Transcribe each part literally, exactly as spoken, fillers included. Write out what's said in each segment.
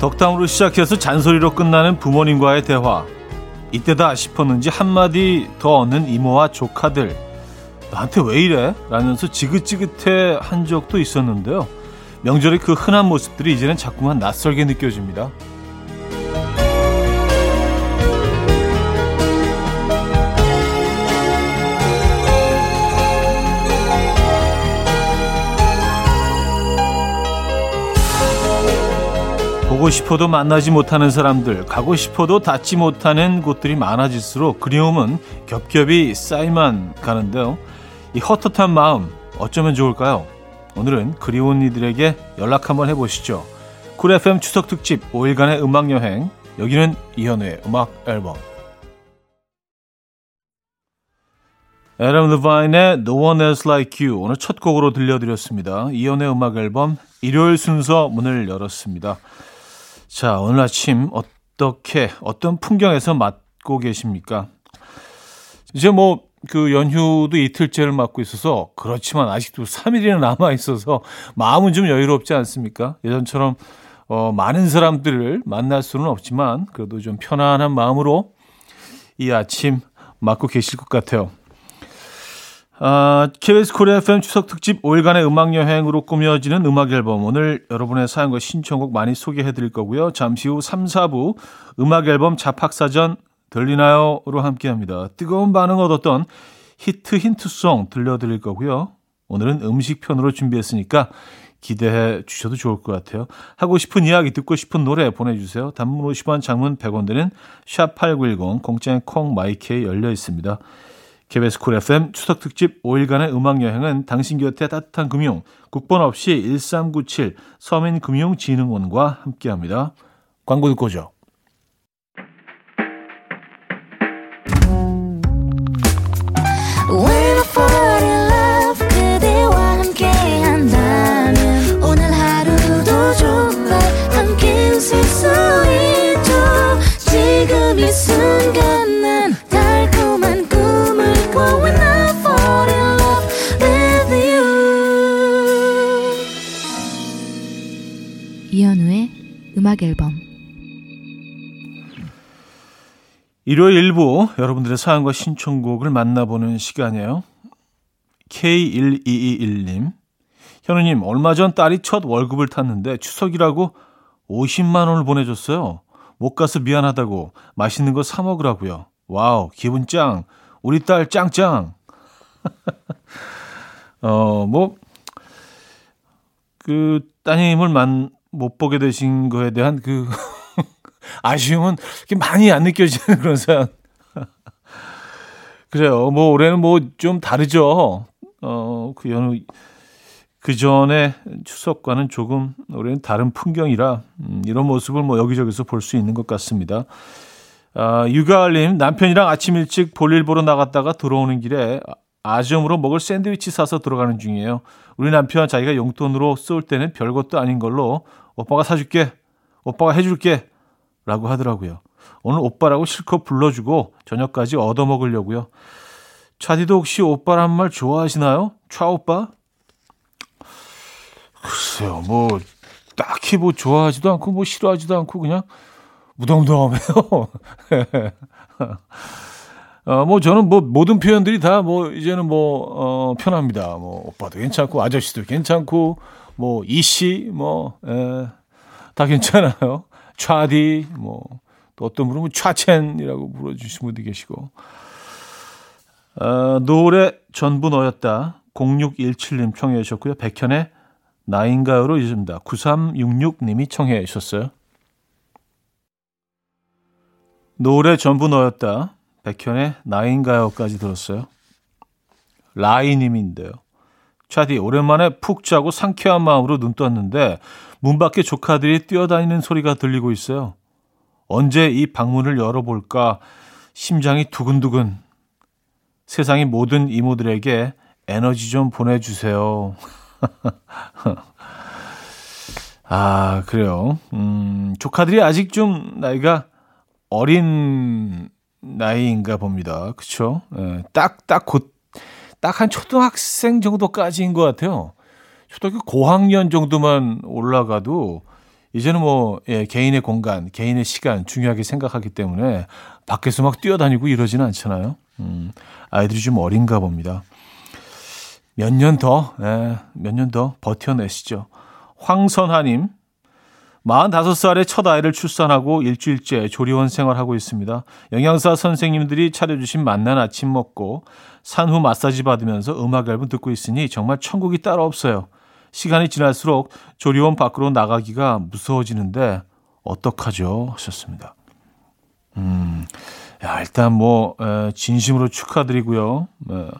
덕담으로 시작해서 잔소리로 끝나는 부모님과의 대화. 이때다 싶었는지 한마디 더 얻는 이모와 조카들. 나한테 왜 이래? 라면서 지긋지긋해 한 적도 있었는데요. 명절의 그 흔한 모습들이 이제는 자꾸만 낯설게 느껴집니다. 보고 싶어도 만나지 못하는 사람들, 가고 싶어도 닿지 못하는 곳들이 많아질수록 그리움은 겹겹이 쌓이만 가는데요. 이 헛헛한 마음 어쩌면 좋을까요? 오늘은 그리운 이들에게 연락 한번 해보시죠. 쿨 에프엠 추석 특집 오일간의 음악여행, 여기는 이현우의 음악 앨범. 애덤 레바인의 No One Else Like You, 오늘 첫 곡으로 들려드렸습니다. 이현우의 음악 앨범 일요일 순서 문을 열었습니다. 자, 오늘 아침 어떻게, 어떤 풍경에서 맞고 계십니까? 이제 뭐 그 연휴도 이틀째를 맞고 있어서 그렇지만 아직도 삼 일이나 남아 있어서 마음은 좀 여유롭지 않습니까? 예전처럼 어, 많은 사람들을 만날 수는 없지만 그래도 좀 편안한 마음으로 이 아침 맞고 계실 것 같아요. 아, 케이비에스 쿨 에프엠 추석 특집 오일간의 음악여행으로 꾸며지는 음악 앨범. 오늘 여러분의 사연과 신청곡 많이 소개해드릴 거고요. 잠시 후 삼, 사 부 음악 앨범 자팍사전 들리나요?로 함께합니다. 뜨거운 반응 얻었던 히트 힌트송 들려드릴 거고요. 오늘은 음식 편으로 준비했으니까 기대해 주셔도 좋을 것 같아요. 하고 싶은 이야기, 듣고 싶은 노래 보내주세요. 단문 오십 원, 장문 백 원 되는 샵팔구일공, 공짜인 콩 마이케이 열려 있습니다. 케이비에스 쿨 에프엠 추석 특집 오일간의 음악여행은 당신 곁에 따뜻한 금융, 국번 없이 일삼구칠 서민금융진흥원과 함께합니다. 광고 듣고 오죠. 이현우의 음악 앨범. 일요일 일 부 여러분들의 사연과 신청곡을 만나보는 시간이에요. 케이 일이이일 님, 현우님, 얼마 전 딸이 첫 월급을 탔는데 추석이라고 오십만 원을 보내줬어요. 못 가서 미안하다고 맛있는 거 사 먹으라고요. 와우, 기분 짱. 우리 딸 짱짱. 어, 뭐 그 따님을 만 못 보게 되신 거에 대한 그 아쉬움은 이렇게 많이 안 느껴지는 그런 사연. 그래요. 뭐 올해는 뭐 좀 다르죠. 어, 그 연휴 그 전에 추석과는 조금 올해는 다른 풍경이라 음, 이런 모습을 뭐 여기저기서 볼 수 있는 것 같습니다. 아, 유가을님, 남편이랑 아침 일찍 볼일 보러 나갔다가 들어오는 길에 아점으로 먹을 샌드위치 사서 들어가는 중이에요. 우리 남편 자기가 용돈으로 쏠 때는 별것도 아닌 걸로 오빠가 사줄게, 오빠가 해줄게 라고 하더라고요. 오늘 오빠라고 실컷 불러주고 저녁까지 얻어먹으려고요. 차디도 혹시 오빠란 말 좋아하시나요? 차오빠? 글쎄요, 뭐 딱히 뭐 좋아하지도 않고 뭐 싫어하지도 않고 그냥 무덤덤해요. 어, 뭐 저는 뭐 모든 표현들이 다 뭐 이제는 뭐 어, 편합니다. 뭐 오빠도 괜찮고 아저씨도 괜찮고 뭐 이씨 뭐 다 괜찮아요. 차디, 뭐 또 어떤 분은 차첸이라고 불러주신 분도 계시고. 어, 노래 전부 너였다 공육일칠 님 청해 주셨고요. 백현의 나인가요로 이어집니다. 구삼육육 님이 청해 주셨어요. 노래 전부 너였다, 백현의 나인가요까지 들었어요. 라이님인데요. 차디, 오랜만에 푹 자고 상쾌한 마음으로 눈 떴는데 문 밖에 조카들이 뛰어다니는 소리가 들리고 있어요. 언제 이 방문을 열어볼까? 심장이 두근두근. 세상의 모든 이모들에게 에너지 좀 보내주세요. 아, 그래요. 음, 조카들이 아직 좀 나이가 어린 나이인가 봅니다. 그렇죠? 예, 딱, 딱, 곧, 딱 한 초등학생 정도까지인 것 같아요. 초등학교 고학년 정도만 올라가도 이제는 뭐 예, 개인의 공간, 개인의 시간 중요하게 생각하기 때문에 밖에서 막 뛰어다니고 이러지는 않잖아요. 음, 아이들이 좀 어린가 봅니다. 몇 년 더, 예, 몇 년 더 버텨내시죠. 황선하님, 마흔다섯 살에 첫 아이를 출산하고 일주일째 조리원 생활하고 있습니다. 영양사 선생님들이 차려주신 맛난 아침 먹고 산후 마사지 받으면서 음악 앨범 듣고 있으니 정말 천국이 따로 없어요. 시간이 지날수록 조리원 밖으로 나가기가 무서워지는데 어떡하죠? 하셨습니다. 음, 야, 일단 뭐 에, 진심으로 축하드리고요. 에,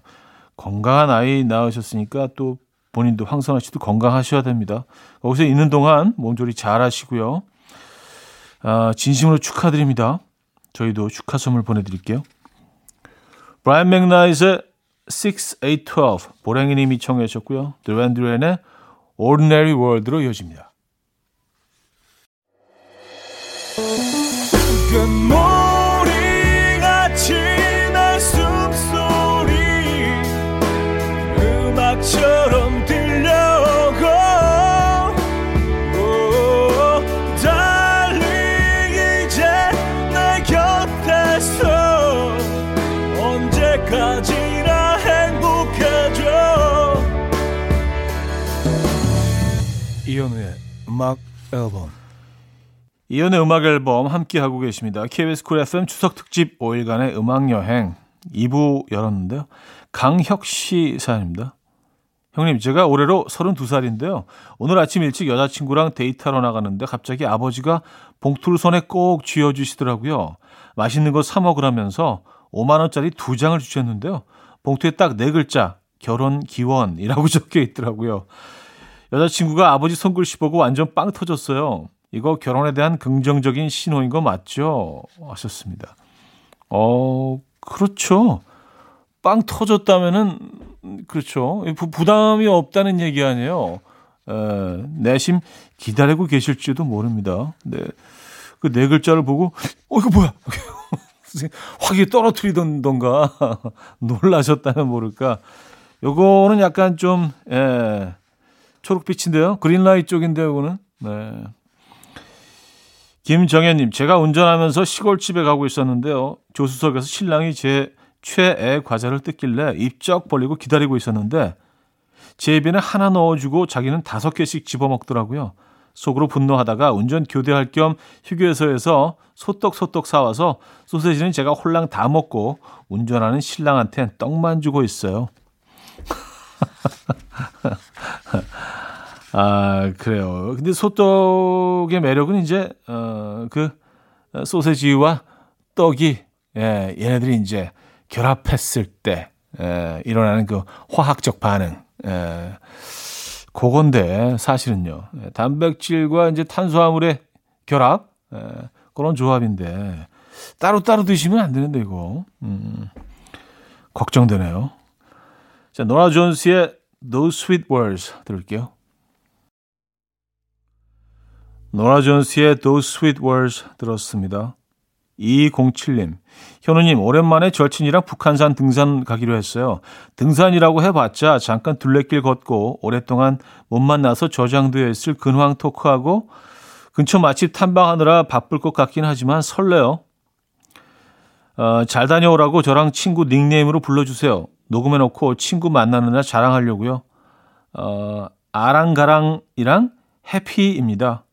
건강한 아이 낳으셨으니까 또 본인도 황선아 씨도 건강하셔야 됩니다. 거기서 있는 동안 몸조리 잘 하시고요. 아, 진심으로 축하드립니다. 저희도 축하 선물 보내드릴게요. 브라이언 맥나잇의 식스 에잇 트웰브 보랭이님이 청해 주셨고요. 드랜드랜의 Ordinary World로 이어집니다. 금오리같이 날 숨소리 음악처럼 들려오고 달리 이제 내 곁에서 언제까지 이현우의 음악 앨범 이현우의 음악 앨범 함께하고 계십니다. 케이비에스 쿨 에프엠 추석 특집 오일간의 음악여행 이 부 열었는데요. 강혁 씨 사연입니다. 형님, 제가 올해로 서른두 살인데요. 오늘 아침 일찍 여자친구랑 데이트하러 나가는데 갑자기 아버지가 봉투를 손에 꼭 쥐어주시더라고요. 맛있는 거 사 먹으라면서 오만 원짜리 두 장을 주셨는데요. 봉투에 딱 네 글자 결혼 기원이라고 적혀 있더라고요. 여자친구가 아버지 손글씨 보고 완전 빵 터졌어요. 이거 결혼에 대한 긍정적인 신호인 거 맞죠? 하셨습니다. 어, 그렇죠. 빵 터졌다면은, 그렇죠. 부, 부담이 없다는 얘기 아니에요. 에, 내심 기다리고 계실지도 모릅니다. 네. 그 네 글자를 보고, 어, 이거 뭐야? 확 떨어뜨리던가 놀라셨다면 모를까. 요거는 약간 좀, 예. 초록빛인데요. 그린라이트 쪽인데요. 이거는. 네. 김정현님, 제가 운전하면서 시골집에 가고 있었는데요. 조수석에서 신랑이 제 최애 과자를 뜯길래 입쩍 벌리고 기다리고 있었는데 제 입에는 하나 넣어주고 자기는 다섯 개씩 집어먹더라고요. 속으로 분노하다가 운전 교대할 겸 휴게소에서 소떡소떡 사와서 소세지는 제가 홀랑 다 먹고 운전하는 신랑한테는 떡만 주고 있어요. 아, 그래요. 근데 소떡의 매력은 이제, 어, 그, 소세지와 떡이, 예, 얘네들이 이제 결합했을 때, 예, 일어나는 그 화학적 반응. 예, 그건데, 사실은요. 단백질과 이제 탄수화물의 결합, 예, 그런 조합인데, 따로따로 드시면 안 되는데, 이거. 음, 걱정되네요. 자, 노라 존스의 Those Sweet Words 들을게요. 노라 존스의 Those Sweet Words 들었습니다. 이공칠님, 현우님, 오랜만에 절친이랑 북한산 등산 가기로 했어요. 등산이라고 해봤자 잠깐 둘레길 걷고 오랫동안 못 만나서 저장되어 있을 근황 토크하고 근처 맛집 탐방하느라 바쁠 것 같긴 하지만 설레요. 어, 잘 다녀오라고 저랑 친구 닉네임으로 불러주세요. 녹음해놓고 친구 만나는 날 자랑하려고요. 어, 아랑가랑이랑 해피입니다.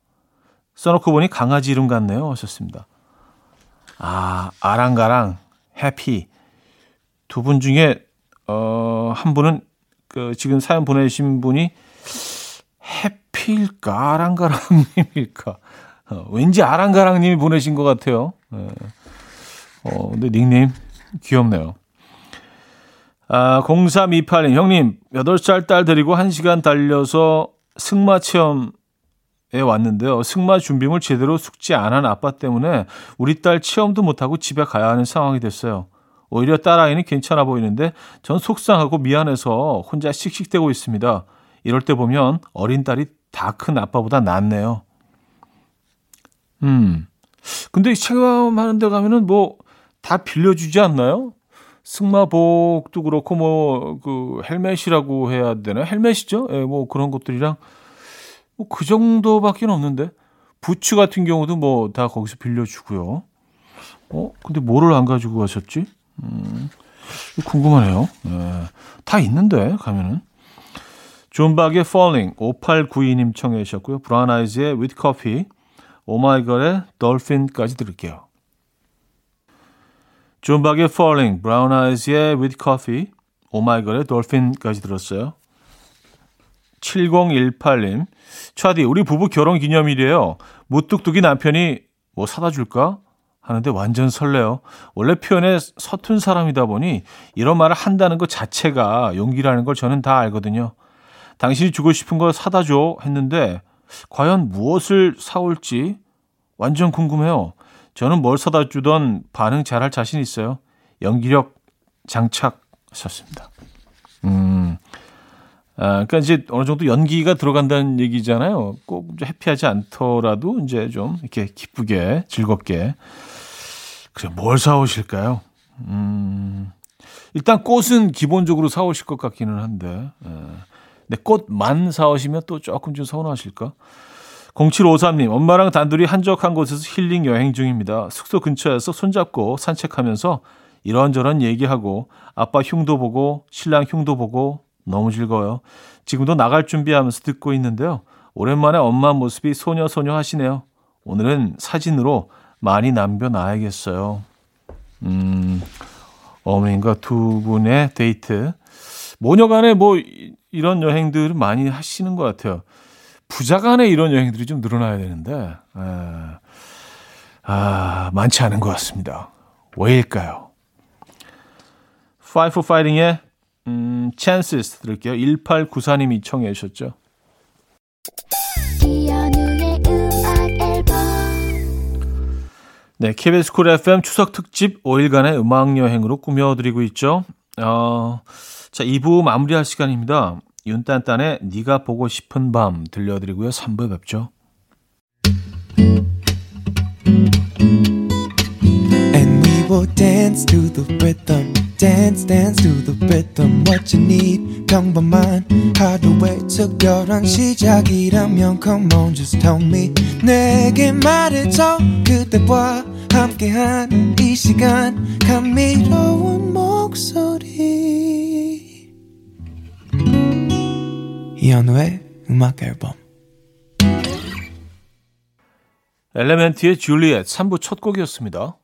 써놓고 보니 강아지 이름 같네요. 하셨습니다. 아, 아랑가랑, 해피. 두 분 중에 어, 한 분은 그 지금 사연 보내주신 분이 해피일까? 아랑가랑님일까? 어, 왠지 아랑가랑님이 보내신 것 같아요. 네. 어, 근데 닉네임 귀엽네요. 아, 공삼이팔님, 형님, 여덟 살 딸 데리고 한 시간 달려서 승마 체험에 왔는데요. 승마 준비물 제대로 숙지 안 한 아빠 때문에 우리 딸 체험도 못하고 집에 가야 하는 상황이 됐어요. 오히려 딸아이는 괜찮아 보이는데 전 속상하고 미안해서 혼자 씩씩대고 있습니다. 이럴 때 보면 어린 딸이 다 큰 아빠보다 낫네요. 음. 근데 체험하는 데 가면은 뭐 다 빌려주지 않나요? 승마복도 그렇고 뭐 그 헬멧이라고 해야 되나? 헬멧이죠? 예, 뭐 그런 것들이랑 뭐 그 정도밖에 없는데 부츠 같은 경우도 뭐 다 거기서 빌려주고요. 어? 근데 뭐를 안 가지고 가셨지? 음, 궁금하네요. 네. 다 있는데 가면은. 존박의 Falling, 오팔구이 님 청해 주셨고요. 브라운 아이즈의 With Coffee, 오마이걸의 Dolphin까지 들을게요. 존박의 Falling, 브라운 아이즈의 With Coffee, 오마이걸의 Dolphin까지 들었어요. 칠공일팔 님, 차디, 우리 부부 결혼 기념일이에요. 무뚝뚝이 남편이 뭐 사다 줄까 하는데 완전 설레요. 원래 표현에 서툰 사람이다 보니 이런 말을 한다는 것 자체가 용기라는 걸 저는 다 알거든요. 당신이 주고 싶은 걸 사다 줘 했는데 과연 무엇을 사올지 완전 궁금해요. 저는 뭘 사다 주던 반응 잘할 자신 있어요. 연기력 장착하셨습니다. 음, 아, 그러니까 이제 어느 정도 연기가 들어간다는 얘기잖아요. 꼭 이제 해피하지 않더라도 이제 좀 이렇게 기쁘게, 즐겁게. 그래, 뭘 사오실까요? 음, 일단 꽃은 기본적으로 사오실 것 같기는 한데. 예. 근데 꽃만 사오시면 또 조금 좀 서운하실까? 공칠오삼 님, 엄마랑 단둘이 한적한 곳에서 힐링 여행 중입니다. 숙소 근처에서 손잡고 산책하면서 이런저런 얘기하고 아빠 흉도 보고 신랑 흉도 보고 너무 즐거워요. 지금도 나갈 준비하면서 듣고 있는데요. 오랜만에 엄마 모습이 소녀소녀 하시네요. 오늘은 사진으로 많이 남겨놔야겠어요. 음, 어머님과 두 분의 데이트. 모녀간에 뭐 이런 여행들을 많이 하시는 것 같아요. 부자간에 이런 여행들이 좀 늘어나야 되는데 아, 아, 많지 않은 것 같습니다. 왜일까요? Five for Fighting의 음, Chances 들을게요. 일팔구사 님이 청해 주셨죠. 네, 케이비에스 쿨 에프엠 추석 특집 오일간의 음악여행으로 꾸며드리고 있죠. 어, 자, 이 부 마무리할 시간입니다. 윤딴딴의 네가 보고 싶은 밤 들려드리고요. 삼 부에 뵙죠. And we will dance to the rhythm. Dance, dance to the rhythm. What you need, come by mine. 하루 외적 열한 시작이라면 come on, just tell me. 내게 말해줘 그대와 함께한 이 시간 감미로운 목소리. 이현우의 음악 앨범. 엘레멘트의 줄리엣 삼 부 첫 곡이었습니다.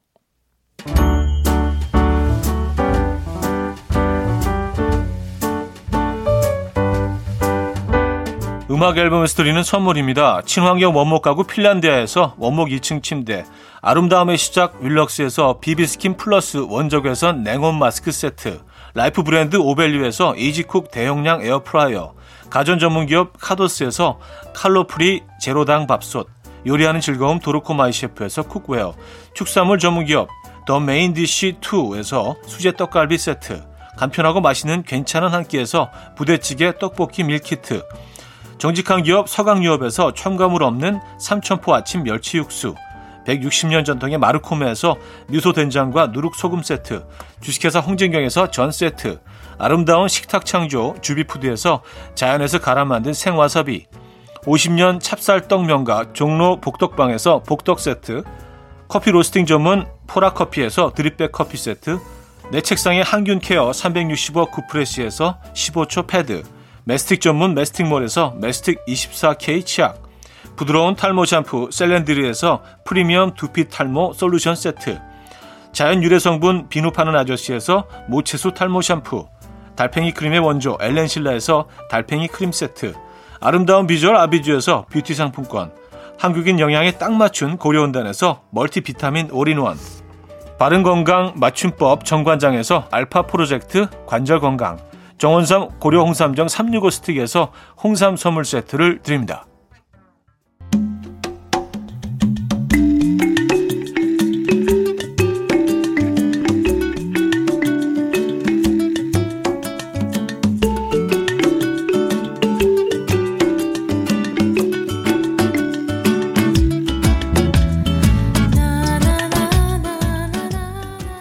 음악 앨범에서 드리는 선물입니다. 친환경 원목 가구 핀란드야에서 원목 이 층 침대, 아름다움의 시작 윌럭스에서 비비스킨 플러스 원적외선 냉온 마스크 세트, 라이프 브랜드 오밸류에서 이지쿡 대용량 에어프라이어, 가전 전문기업 카도스에서 칼로프리 제로당 밥솥, 요리하는 즐거움 도르코 마이셰프에서 쿡웨어, 축산물 전문기업 더 메인디쉬이에서 수제 떡갈비 세트, 간편하고 맛있는 괜찮은 한 끼에서 부대찌개 떡볶이 밀키트, 정직한 기업 서강유업에서 첨가물 없는 삼천포 아침 멸치 육수, 백육십 년 전통의 마르코메에서 미소된장과 누룩소금 세트, 주식회사 홍진경에서 전세트, 아름다운 식탁창조 주비푸드에서 자연에서 갈아 만든 생와사비, 오십 년 찹쌀떡명가 종로 복덕방에서 복덕세트, 커피 로스팅 전문 포라커피에서 드립백 커피 세트, 내 책상에 항균케어 삼백육십오 구프레시에서 십오 초 패드, 메스틱 전문 메스틱몰에서 메스틱 이십사 케이 치약, 부드러운 탈모 샴푸 셀렌드리에서 프리미엄 두피 탈모 솔루션 세트, 자연 유래 성분 비누 파는 아저씨에서 모체수 탈모 샴푸, 달팽이 크림의 원조 엘렌실라에서 달팽이 크림 세트, 아름다운 비주얼 아비주에서 뷰티 상품권, 한국인 영양에 딱 맞춘 고려온단에서 멀티비타민 올인원, 바른건강 맞춤법 정관장에서 알파 프로젝트 관절건강, 정원삼 고려홍삼정 삼백육십오 스틱에서 홍삼 선물 세트를 드립니다.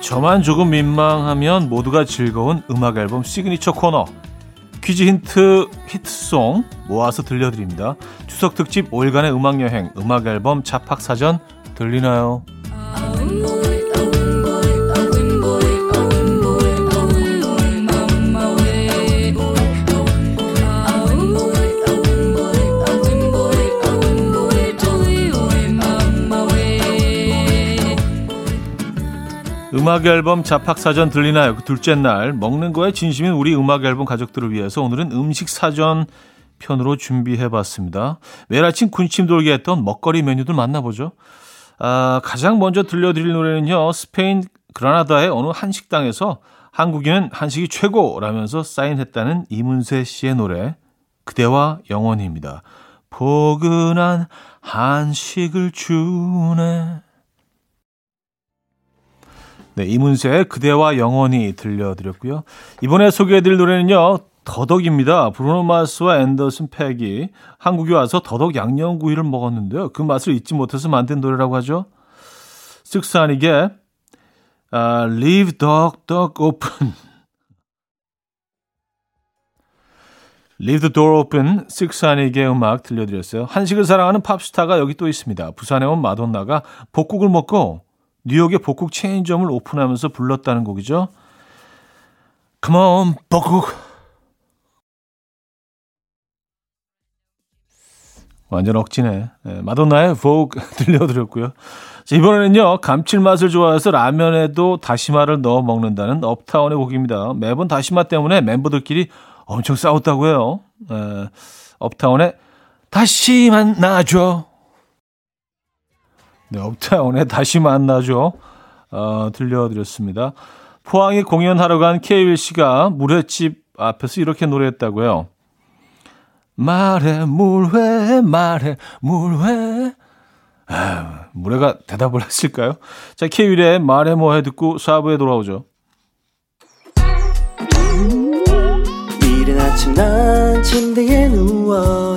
저만 조금 민망하면 모두가 즐거운 음악 앨범 시그니처 코너 퀴즈 힌트 히트송 모아서 들려드립니다. 추석 특집 오일간의 음악여행, 음악 앨범, 차팍사전 들리나요? 음악 앨범 자팍사전 들리나요? 그 둘째 날 먹는 거에 진심인 우리 음악 앨범 가족들을 위해서 오늘은 음식 사전 편으로 준비해봤습니다. 매일 아침 군침 돌게 했던 먹거리 메뉴들 만나보죠. 아, 가장 먼저 들려드릴 노래는요. 스페인 그라나다의 어느 한 식당에서 한국인은 한식이 최고라면서 사인했다는 이문세 씨의 노래 그대와 영원히입니다. 포근한 한식을 주네. 네, 이문세의 그대와 영원히 들려드렸고요. 이번에 소개해드릴 노래는요. 더덕입니다. 브루노 마스와 앤더슨 팩이 한국에 와서 더덕 양념구이를 먹었는데요. 그 맛을 잊지 못해서 만든 노래라고 하죠. 쓱싸니게 아, Leave Dog Dog Open Leave the Door Open 쓱싸니게 음악 들려드렸어요. 한식을 사랑하는 팝스타가 여기 또 있습니다. 부산에 온 마돈나가 복국을 먹고 뉴욕의 복국 체인점을 오픈하면서 불렀다는 곡이죠. Come on, 복국. 완전 억지네. 네, 마돈나의 Vogue 들려드렸고요. 자, 이번에는요. 감칠맛을 좋아해서 라면에도 다시마를 넣어 먹는다는 업타운의 곡입니다. 매번 다시마 때문에 멤버들끼리 엄청 싸웠다고 해요. 네, 업타운의 다시 만나죠. 네, 업타운에 다시 만나죠. 어, 들려드렸습니다. 포항에 공연하러 간 K-Wil 씨가 물회집 앞에서 이렇게 노래했다고요. 말해 물회 말해 물회. 아, 물회가 대답을 했을까요? 자, K-Wil의 말해 뭐해 듣고 사 부에 돌아오죠. 이른 아침 난 침대에 누워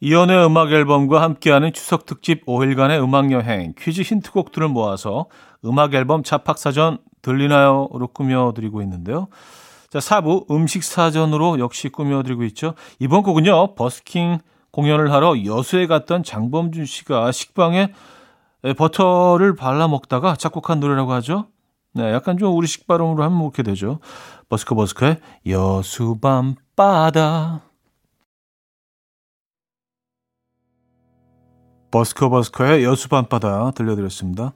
이현우의 음악 앨범과 함께하는 추석 특집 오일간의 음악여행 퀴즈 힌트곡들을 모아서 음악 앨범 자팍사전 들리나요?로 꾸며드리고 있는데요. 자, 사 부 음식사전으로 역시 꾸며드리고 있죠. 이번 곡은요. 버스킹 공연을 하러 여수에 갔던 장범준 씨가 식빵에 버터를 발라 먹다가 작곡한 노래라고 하죠. 네, 약간 좀 우리 식 발음으로 하면 이렇게 되죠. 버스커 버스커의 여수밤바다. 버스커 버스커의 여수밤바다 들려드렸습니다.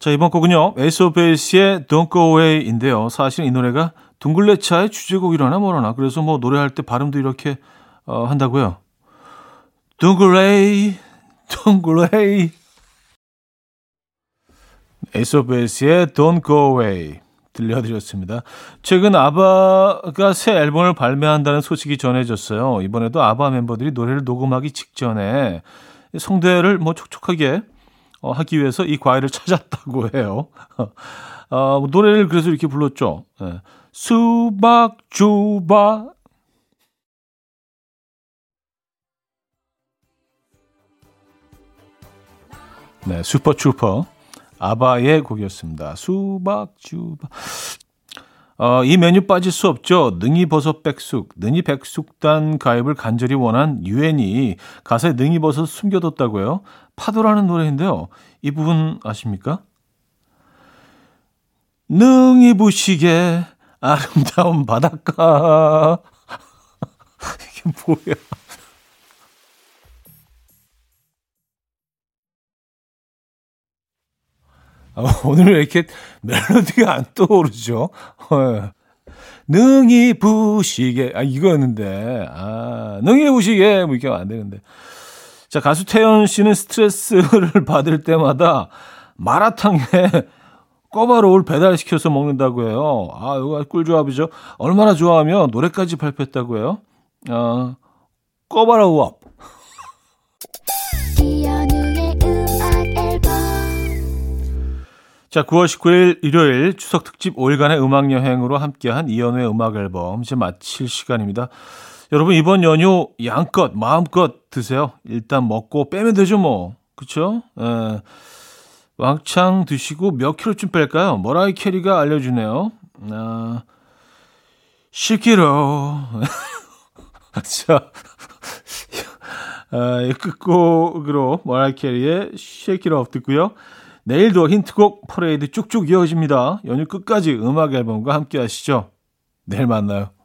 자, 이번 곡은요. 에이스 오브 베이스의 Don't Go Away인데요. 사실 이 노래가 둥글레차의 주제곡이라나 뭐라나. 그래서 뭐 노래할 때 발음도 이렇게 어, 한다고요. 둥글레이, 둥글레이. 에이스 오브 베이스의 Don't Go Away 들려드렸습니다. 최근 아바가 새 앨범을 발매한다는 소식이 전해졌어요. 이번에도 아바 멤버들이 노래를 녹음하기 직전에 성대를 뭐 촉촉하게 어, 하기 위해서 이 과일을 찾았다고 해요. 어, 노래를 그래서 이렇게 불렀죠. 네. 수박 주박. 네, 슈퍼 슈퍼 아바의 곡이었습니다. 수박 주박. 어, 이 메뉴 빠질 수 없죠. 능이버섯 백숙, 능이백숙단 가입을 간절히 원한 유엔이 가사에 능이버섯 숨겨뒀다고요. 파도라는 노래인데요. 이 부분 아십니까? 능이부시게 아름다운 바닷가. 이게 뭐야? 오늘 왜 이렇게 멜로디가 안 떠오르죠? 능이 부시게. 아, 이거였는데. 아, 능이 부시게. 뭐 이렇게 하면 안 되는데. 자, 가수 태연 씨는 스트레스를 받을 때마다 마라탕에 꼬바로우를 배달시켜서 먹는다고 해요. 아, 이거 꿀조합이죠. 얼마나 좋아하면 노래까지 발표했다고 해요. 어, 꼬바로우업. 이현우의 음악 앨범. 자, 구월 십구일 일요일 추석 특집 오일간의 음악 여행으로 함께한 이현우의 음악 앨범 이제 마칠 시간입니다. 여러분 이번 연휴 양껏 마음껏 드세요. 일단 먹고 빼면 되죠 뭐. 그렇죠? 에, 왕창 드시고 몇 킬로쯤 뺄까요? 머라이 캐리가 알려주네요. 아, 십 킬로그램. 자, 아, 끝곡으로 머라이 캐리의 십 킬로그램 듣고요. 내일도 힌트곡 퍼레이드 쭉쭉 이어집니다. 연휴 끝까지 음악 앨범과 함께 하시죠. 내일 만나요.